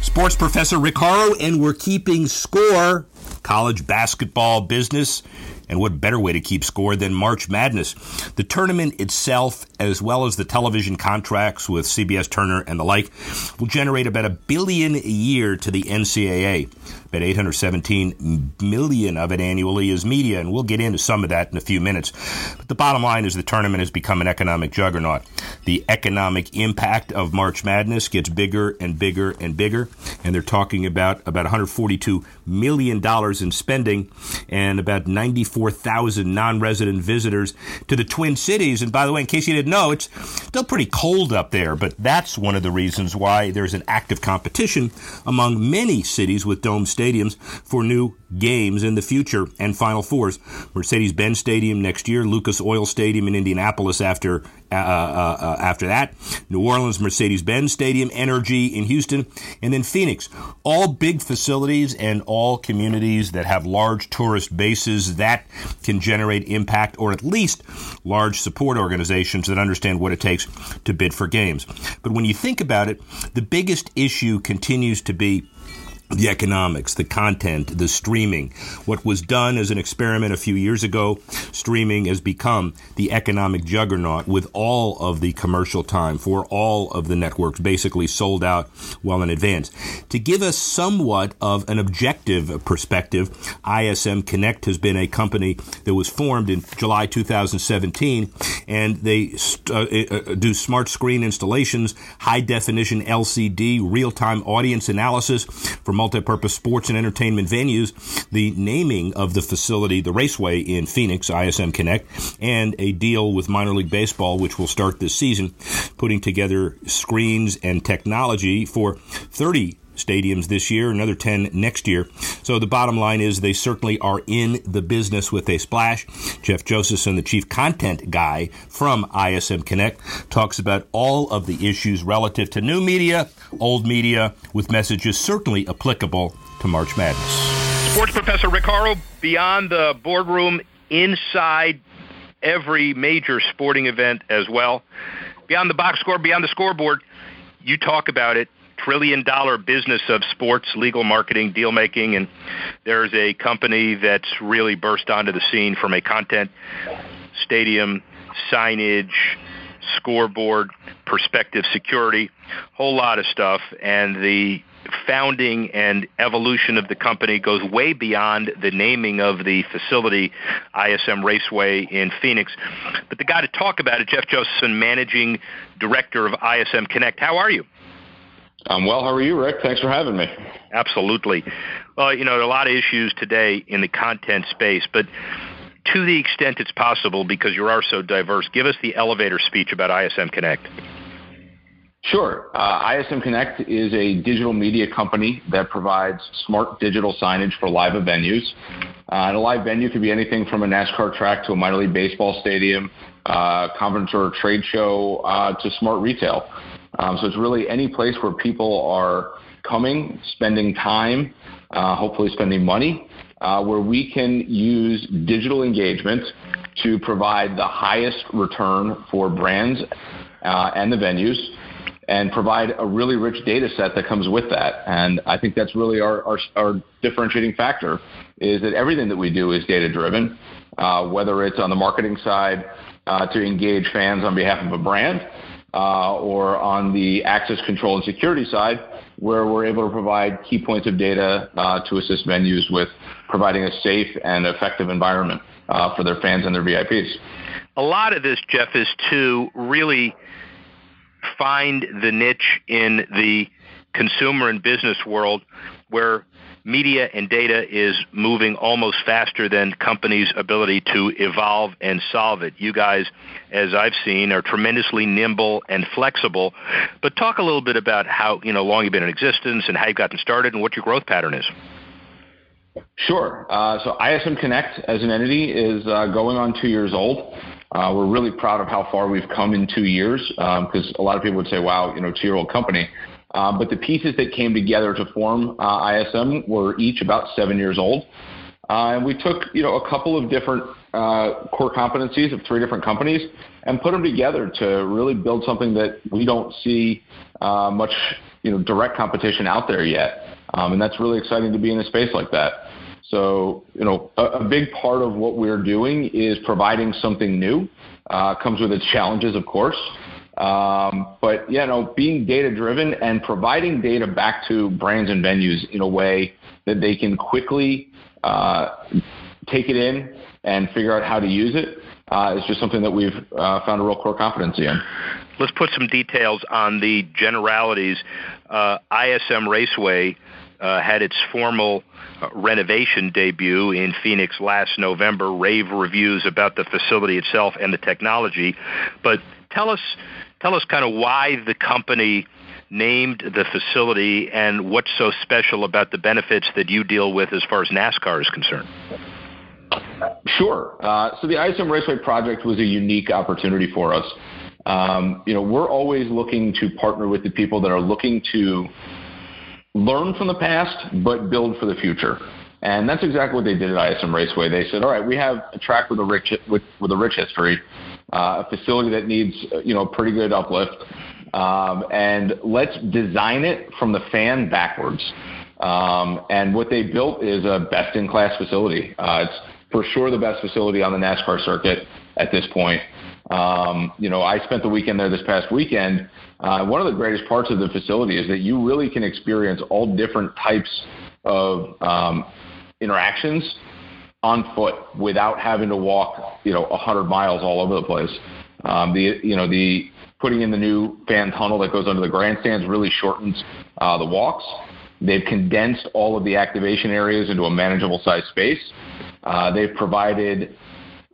Sports professor Rick Horrow, and we're keeping score. College basketball business, and what better way to keep score than March Madness? The tournament itself, as well as the television contracts with CBS Turner and the like, will generate about $1 billion a year to the NCAA. About $817 million of it annually is media, and we'll get into some of that in a few minutes. But the bottom line is the tournament has become an economic juggernaut. The economic impact of March Madness gets bigger and bigger and bigger, and they're talking about $142 million in spending and about 94,000 non-resident visitors to the Twin Cities. And by the way, in case you didn't know, it's still pretty cold up there, but that's one of the reasons why there's an active competition among many cities with dome stadiums for new games in the future and Final Fours. Mercedes-Benz Stadium next year, Lucas Oil Stadium in Indianapolis after that, New Orleans Mercedes-Benz Stadium, Energy in Houston, and then Phoenix. All big facilities and all communities that have large tourist bases that can generate impact, or at least large support organizations that understand what it takes to bid for games. But when you think about it, the biggest issue continues to be the economics, the content, the streaming. What was done as an experiment a few years ago, streaming has become the economic juggernaut with all of the commercial time for all of the networks basically sold out well in advance. To give us somewhat of an objective perspective, ISM Connect has been a company that was formed in July 2017, and they do smart screen installations, high-definition LCD, real-time audience analysis for multipurpose sports and entertainment venues. The naming of the facility, the Raceway in Phoenix, ISM Connect, and a deal with Minor League Baseball, which will start this season, putting together screens and technology for 30 stadiums this year, another 10 next year. So the bottom line is they certainly are in the business with a splash. Jeff Josephson, the chief content guy from ISM Connect, talks about all of the issues relative to new media, old media, with messages certainly applicable to March Madness. Sports professor Rick Horrow, beyond the boardroom, inside every major sporting event as well. Beyond the box score, beyond the scoreboard, you talk about it. $1 trillion business of sports, legal marketing, deal making, and there's a company that's really burst onto the scene from a content, stadium, signage, scoreboard, perspective, security, whole lot of stuff. And the founding and evolution of the company goes way beyond the naming of the facility, ISM Raceway in Phoenix. But the guy to talk about it, Jeff Josephson, managing director of ISM Connect. How are you? I'm well. How are you, Rick? Thanks for having me. Absolutely. Well, you know, there are a lot of issues today in the content space, but to the extent it's possible, because you are so diverse, give us the elevator speech about ISM Connect. Sure. ISM Connect is a digital media company that provides smart digital signage for live venues. And a live venue could be anything from a NASCAR track to a minor league baseball stadium, conference or trade show, to smart retail. So it's really any place where people are coming, spending time, hopefully spending money, where we can use digital engagement to provide the highest return for brands and the venues, and provide a really rich data set that comes with that. And I think that's really our differentiating factor, is that everything that we do is data-driven, whether it's on the marketing side to engage fans on behalf of a brand, or on the access control and security side, where we're able to provide key points of data to assist venues with providing a safe and effective environment for their fans and their VIPs. A lot of this, Jeff, is to really find the niche in the consumer and business world where media and data is moving almost faster than companies' ability to evolve and solve it. You guys, as I've seen, are tremendously nimble and flexible. But talk a little bit about how long you've been in existence and how you've gotten started and what your growth pattern is. Sure. So ISM Connect as an entity is going on 2 years old. We're really proud of how far we've come in 2 years because a lot of people would say, wow, two-year-old company. But the pieces that came together to form ISM were each about 7 years old. And we took, a couple of different core competencies of three different companies and put them together to really build something that we don't see much, direct competition out there yet. And that's really exciting to be in a space like that. So, a big part of what we're doing is providing something new. Comes with its challenges, of course. But, being data-driven and providing data back to brands and venues in a way that they can quickly take it in and figure out how to use it is just something that we've found a real core competency in. Let's put some details on the generalities. ISM Raceway had its formal renovation debut in Phoenix last November, rave reviews about the facility itself and the technology. But tell us kind of why the company named the facility and what's so special about the benefits that you deal with as far as NASCAR is concerned. Sure. So the ISM Raceway project was a unique opportunity for us. We're always looking to partner with the people that are looking to learn from the past, but build for the future. And that's exactly what they did at ISM Raceway. They said, all right, we have a track with a rich history, a facility that needs, pretty good uplift. And let's design it from the fan backwards. And what they built is a best-in-class facility. It's for sure the best facility on the NASCAR circuit at this point. I spent the weekend there this past weekend. One of the greatest parts of the facility is that you really can experience all different types of interactions on foot without having to walk, 100 miles all over the place. The putting in the new fan tunnel that goes under the grandstands really shortens the walks. They've condensed all of the activation areas into a manageable size space. They've provided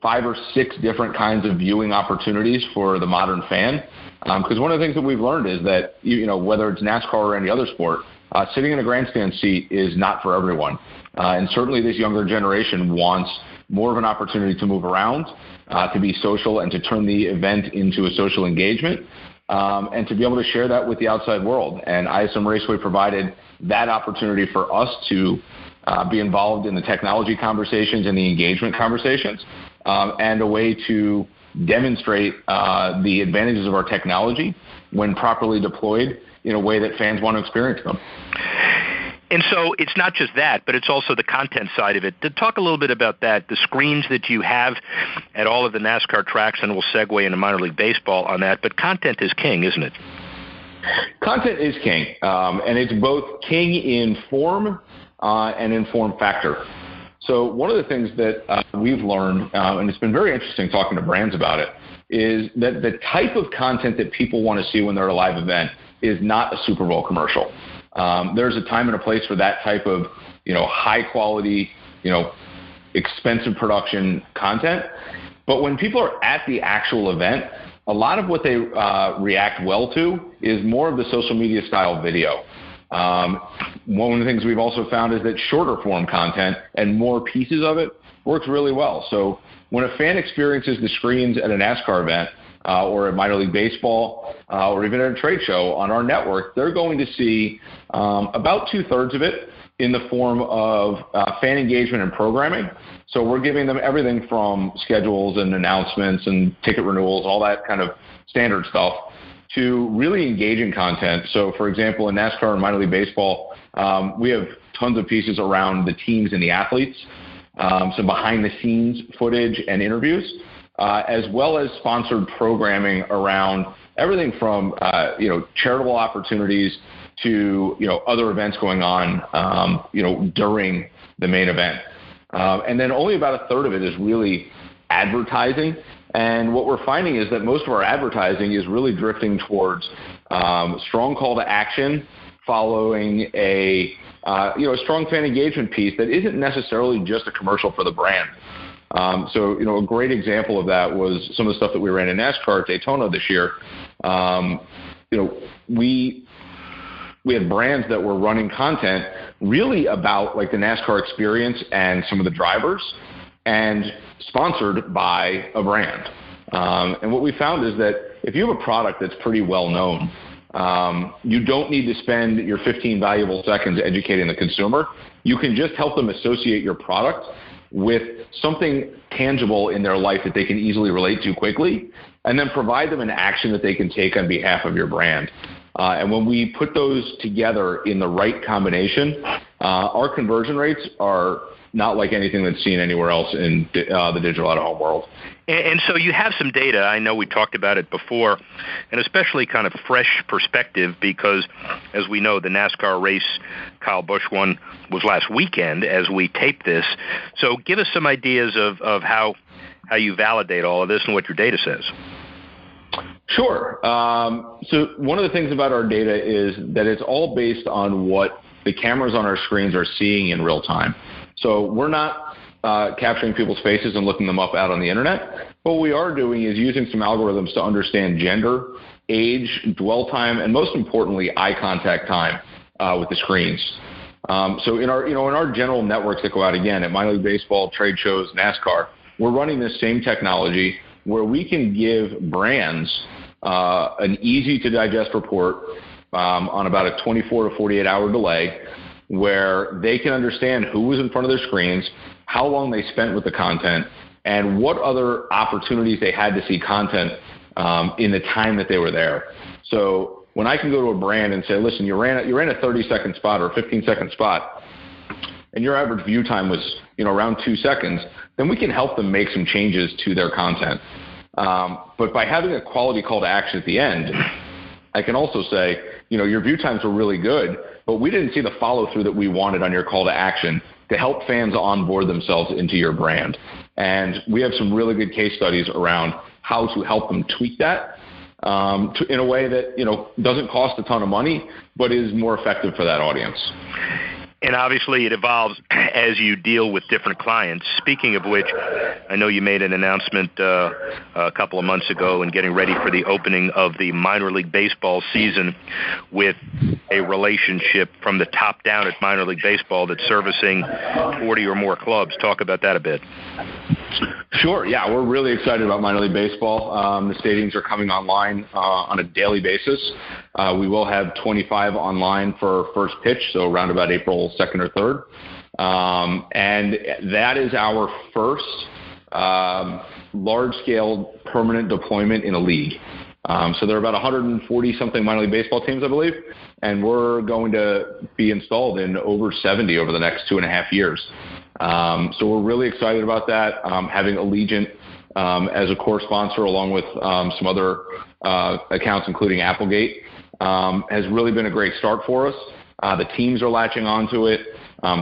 5 or 6 different kinds of viewing opportunities for the modern fan. Because one of the things that we've learned is that, whether it's NASCAR or any other sport, sitting in a grandstand seat is not for everyone. And certainly this younger generation wants more of an opportunity to move around, to be social and to turn the event into a social engagement, and to be able to share that with the outside world. And ISM Raceway provided that opportunity for us to be involved in the technology conversations and the engagement conversations, and a way to demonstrate the advantages of our technology when properly deployed in a way that fans want to experience them. And so it's not just that, but it's also the content side of it. To talk a little bit about that, the screens that you have at all of the NASCAR tracks, and we'll segue into Minor League Baseball on that, but content is king, isn't it? Content is king, and it's both king in form and in form factor. So one of the things that we've learned, and it's been very interesting talking to brands about it, is that the type of content that people want to see when they're at a live event is not a Super Bowl commercial. There's a time and a place for that type of, high quality, expensive production content. But when people are at the actual event, a lot of what they react well to is more of the social media style video. One of the things we've also found is that shorter form content and more pieces of it works really well. So when a fan experiences the screens at a NASCAR event, or at Minor League Baseball, or even at a trade show on our network, they're going to see about 2/3 of it in the form of fan engagement and programming. So we're giving them everything from schedules and announcements and ticket renewals, all that kind of standard stuff, to really engaging content. So, for example, in NASCAR and Minor League Baseball, we have tons of pieces around the teams and the athletes, some behind-the-scenes footage and interviews. As well as sponsored programming around everything from, charitable opportunities to, other events going on, during the main event. And then only about 1/3 of it is really advertising. And what we're finding is that most of our advertising is really drifting towards strong call to action following a strong fan engagement piece that isn't necessarily just a commercial for the brand. So a great example of that was some of the stuff that we ran in NASCAR at Daytona this year. We had brands that were running content really about like the NASCAR experience and some of the drivers, and sponsored by a brand. And what we found is that if you have a product that's pretty well known, you don't need to spend your 15 valuable seconds educating the consumer. You can just help them associate your product with something tangible in their life that they can easily relate to quickly, and then provide them an action that they can take on behalf of your brand. And when we put those together in the right combination, our conversion rates are not like anything that's seen anywhere else in the digital out-of-home world. And so you have some data. I know we talked about it before, and especially kind of fresh perspective, because as we know, the NASCAR race Kyle Busch won was last weekend as we tape this. So give us some ideas of how you validate all of this and what your data says. Sure. So one of the things about our data is that it's all based on what the cameras on our screens are seeing in real time. So we're not capturing people's faces and looking them up out on the internet. What we are doing is using some algorithms to understand gender, age, dwell time, and most importantly, eye contact time with the screens. So in our general networks that go out, again, at Minor League Baseball, trade shows, NASCAR, we're running this same technology where we can give brands an easy-to-digest report on about a 24 to 48-hour delay, where they can understand who was in front of their screens, how long they spent with the content, and what other opportunities they had to see content in the time that they were there. So when I can go to a brand and say, listen, you ran a 30-second spot or a 15-second spot, and your average view time was around 2 seconds, then we can help them make some changes to their content. But by having a quality call to action at the end, I can also say, your view times were really good, but we didn't see the follow-through that we wanted on your call to action to help fans onboard themselves into your brand. And we have some really good case studies around how to help them tweak that in a way that doesn't cost a ton of money, but is more effective for that audience. And obviously it evolves as you deal with different clients. Speaking of which, I know you made an announcement a couple of months ago in getting ready for the opening of the Minor League Baseball season with a relationship from the top down at Minor League Baseball that's servicing 40 or more clubs. Talk about that a bit. Sure. Yeah, we're really excited about Minor League Baseball. The stadiums are coming online on a daily basis. We will have 25 online for first pitch, so around about April 2nd or 3rd. And that is our first large-scale permanent deployment in a league. So there are about 140-something minor league baseball teams, I believe, and we're going to be installed in over 70 over the next 2.5 years. So we're really excited about that, having Allegiant as a core sponsor, along with some other accounts, including Applegate, has really been a great start for us. The teams are latching onto it.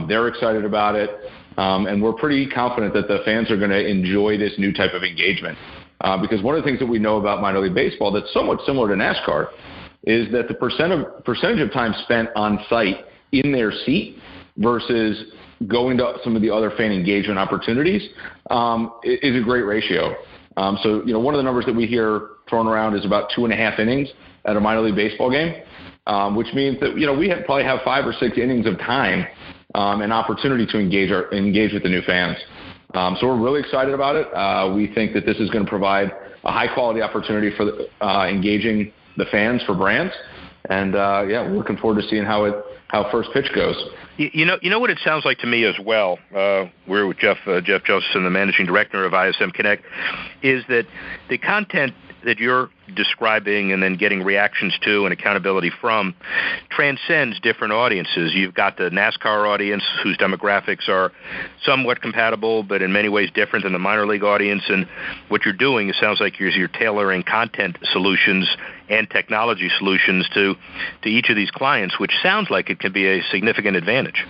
They're excited about it. And we're pretty confident that the fans are going to enjoy this new type of engagement. Because one of the things that we know about minor league baseball that's somewhat similar to NASCAR is that the percentage of time spent on site in their seat versus going to some of the other fan engagement opportunities is a great ratio. So one of the numbers that we hear thrown around is about 2.5 innings at a minor league baseball game, which means that we probably have 5 or 6 innings of time and opportunity to engage with the new fans. So we're really excited about it. We think that this is going to provide a high-quality opportunity for engaging the fans for brands. And, we're looking forward to seeing how first pitch goes. You know what it sounds like to me as well, we're with Jeff Josephson, the managing director of ISM Connect, is that the content that you're describing and then getting reactions to and accountability from transcends different audiences. You've got the NASCAR audience, whose demographics are somewhat compatible, but in many ways different than the minor league audience. And what you're doing, it sounds like you're tailoring content solutions and technology solutions to each of these clients, which sounds like it can be a significant advantage.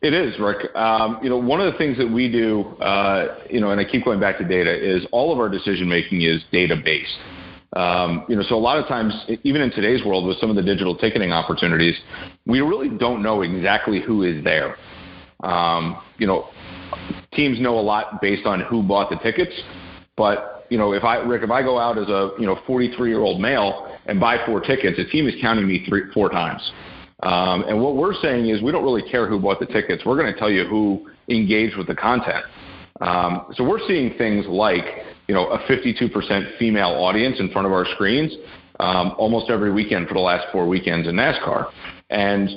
It is, Rick. One of the things that we do, and I keep going back to data, is all of our decision-making is data-based. So a lot of times, even in today's world with some of the digital ticketing opportunities, we really don't know exactly who is there. Teams know a lot based on who bought the tickets, but if I go out as a 43-year-old male and buy 4 tickets, a team is counting me 3-4 times. And what we're saying is we don't really care who bought the tickets. We're going to tell you who engaged with the content. So we're seeing things like a 52% female audience in front of our screens almost every weekend for the last 4 weekends in NASCAR. And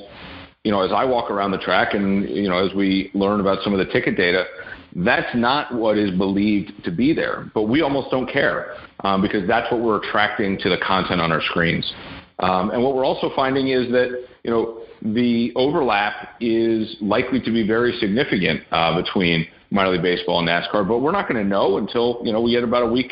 as I walk around the track and as we learn about some of the ticket data, that's not what is believed to be there. But we almost don't care because that's what we're attracting to the content on our screens. And what we're also finding is that the overlap is likely to be very significant between Minor League Baseball and NASCAR, but we're not going to know until we get about a week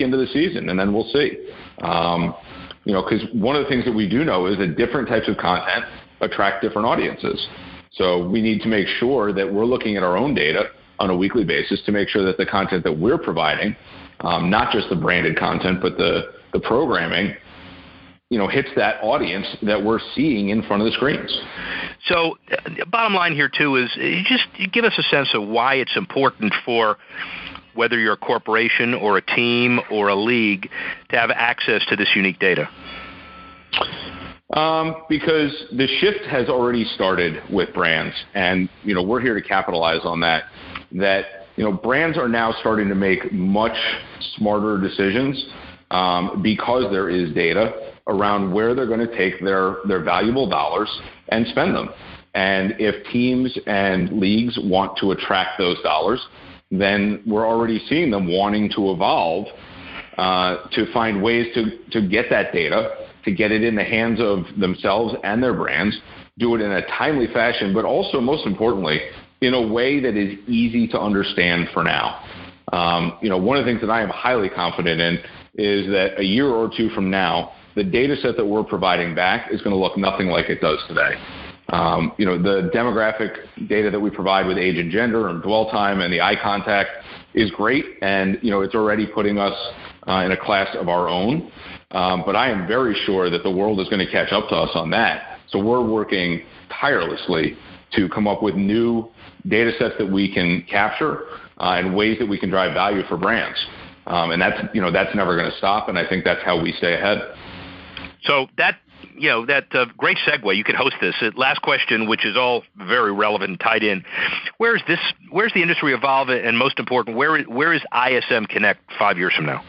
into the season, and then we'll see. Because one of the things that we do know is that different types of content attract different audiences. So we need to make sure that we're looking at our own data on a weekly basis to make sure that the content that we're providing, not just the branded content, but the programming, hits that audience that we're seeing in front of the screens. So bottom line here, too, is just give us a sense of why it's important for whether you're a corporation or a team or a league to have access to this unique data. Because the shift has already started with brands, and we're here to capitalize on that. Brands are now starting to make much smarter decisions because there is data around where they're going to take their valuable dollars and spend them. And if teams and leagues want to attract those dollars, then we're already seeing them wanting to evolve to find ways to get that data, to get it in the hands of themselves and their brands, do it in a timely fashion, but also, most importantly, in a way that is easy to understand for now. One of the things that I am highly confident in is that a year or two from now, the data set that we're providing back is going to look nothing like it does today. The demographic data that we provide with age and gender and dwell time and the eye contact is great, and it's already putting us in a class of our own. But I am very sure that the world is going to catch up to us on that. So we're working tirelessly to come up with new data sets that we can capture and ways that we can drive value for brands. And that's never going to stop, and I think that's how we stay ahead. So that great segue. You could host this. Last question, which is all very relevant and tied in. Where's the industry evolve, and most important, where is ISM Connect 5 years from now?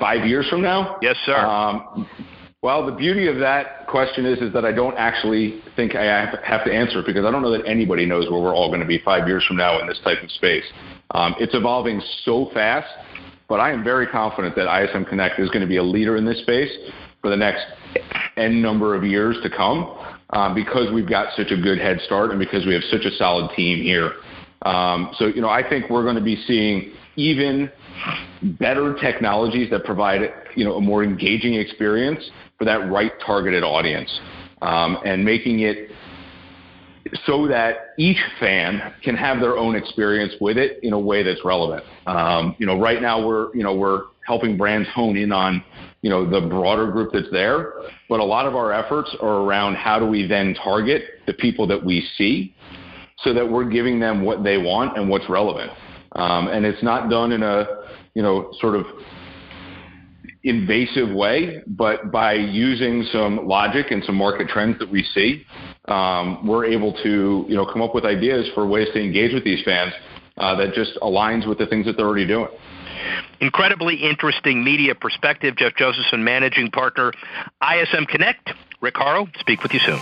5 years from now? Yes, sir. Well, the beauty of that question is that I don't actually think I have to answer it, because I don't know that anybody knows where we're all going to be 5 years from now in this type of space. It's evolving so fast. But I am very confident that ISM Connect is going to be a leader in this space for the next N number of years to come because we've got such a good head start and because we have such a solid team here. I think we're going to be seeing even better technologies that provide, a more engaging experience for that right targeted audience and making it so that each fan can have their own experience with it in a way that's relevant. Right now we're helping brands hone in on, the broader group that's there, but a lot of our efforts are around how do we then target the people that we see so that we're giving them what they want and what's relevant. And it's not done in a, sort of invasive way, but by using some logic and some market trends that we see, we're able to, come up with ideas for ways to engage with these fans that just aligns with the things that they're already doing. Incredibly interesting media perspective. Jeff Josephson, managing partner, ISM Connect. Rick Horrow, speak with you soon.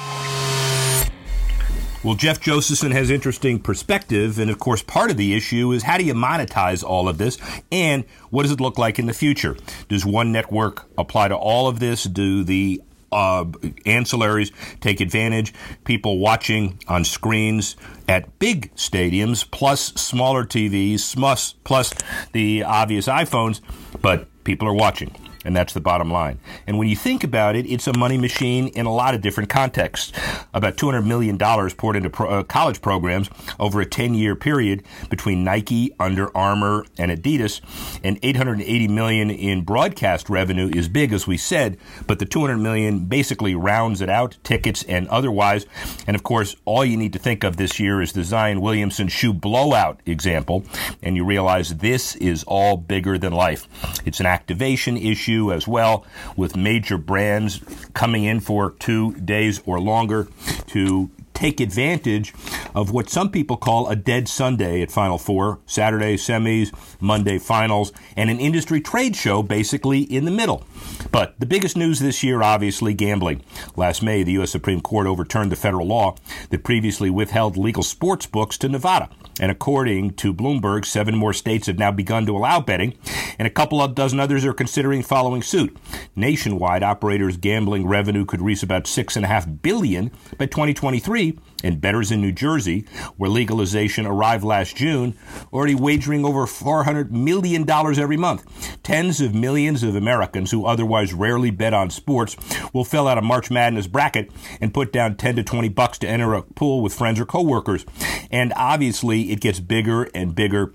Well, Jeff Josephson has interesting perspective, and of course part of the issue is how do you monetize all of this, and what does it look like in the future? Does one network apply to all of this? Do the ancillaries take advantage? People watching on screens at big stadiums, plus smaller TVs, plus the obvious iPhones, but people are watching. And that's the bottom line. And when you think about it, it's a money machine in a lot of different contexts. About $200 million poured into college programs over a 10-year period between Nike, Under Armour, and Adidas. And $880 million in broadcast revenue is big, as we said, but the $200 million basically rounds it out, tickets and otherwise. And, of course, all you need to think of this year is the Zion Williamson shoe blowout example, and you realize this is all bigger than life. It's an activation issue as well, with major brands coming in for 2 days or longer to take advantage of what some people call a dead Sunday at Final Four, Saturday semis, Monday finals, and an industry trade show basically in the middle. But the biggest news this year, obviously, gambling. Last May, the U.S. Supreme Court overturned the federal law that previously withheld legal sports books to Nevada. And according to Bloomberg, 7 more states have now begun to allow betting, and a couple of dozen others are considering following suit. Nationwide, operators' gambling revenue could reach about $6.5 billion by 2023, and bettors in New Jersey, where legalization arrived last June, already wagering over $400 million every month. Tens of millions of Americans who otherwise rarely bet on sports will fill out a March Madness bracket and put down $10 to $20 to enter a pool with friends or coworkers. And obviously, it gets bigger and bigger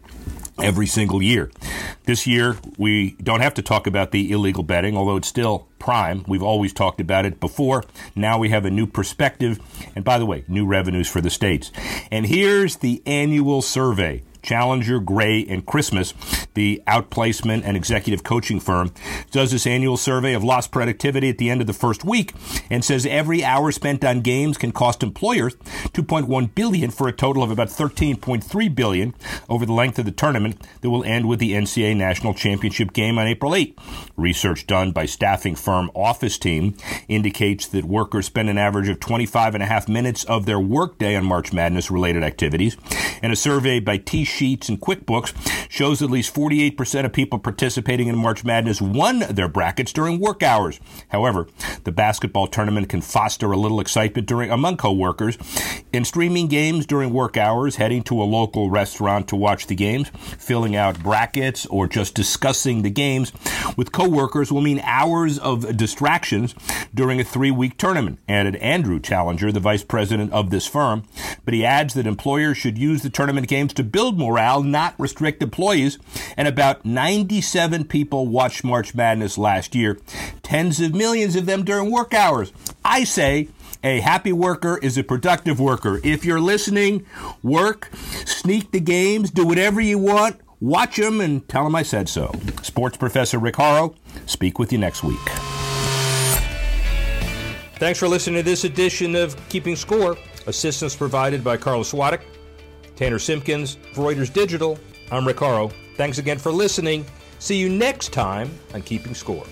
every single year. This year, we don't have to talk about the illegal betting, although it's still prime. We've always talked about it before. Now we have a new perspective, and by the way, new revenues for the states. And here's the annual survey. Challenger Gray and Christmas, the outplacement and executive coaching firm, does this annual survey of lost productivity at the end of the first week and says every hour spent on games can cost employers $2.1 billion for a total of about $13.3 billion over the length of the tournament that will end with the NCAA National Championship game on April 8. Research done by staffing firm Office Team indicates that workers spend an average of 25 and a half minutes of their workday on March Madness-related activities, and a survey by T. Sheets and QuickBooks shows at least 48% of people participating in March Madness won their brackets during work hours. However, the basketball tournament can foster a little excitement among coworkers, and streaming games during work hours, heading to a local restaurant to watch the games, filling out brackets, or just discussing the games with coworkers will mean hours of distractions during a 3-week tournament, added Andrew Challenger, the vice president of this firm. But he adds that employers should use the tournament games to build morale, not restrict employees, and about 97 people watched March Madness last year, tens of millions of them during work hours. I say a happy worker is a productive worker. If you're listening, work, sneak the games, do whatever you want, watch them, and tell them I said so. Sports professor Rick Horrow, speak with you next week. Thanks for listening to this edition of Keeping Score. Assistance provided by Carlos Waddick, Tanner Simpkins, Reuters Digital. I'm Rick Horrow. Thanks again for listening. See you next time on Keeping Score.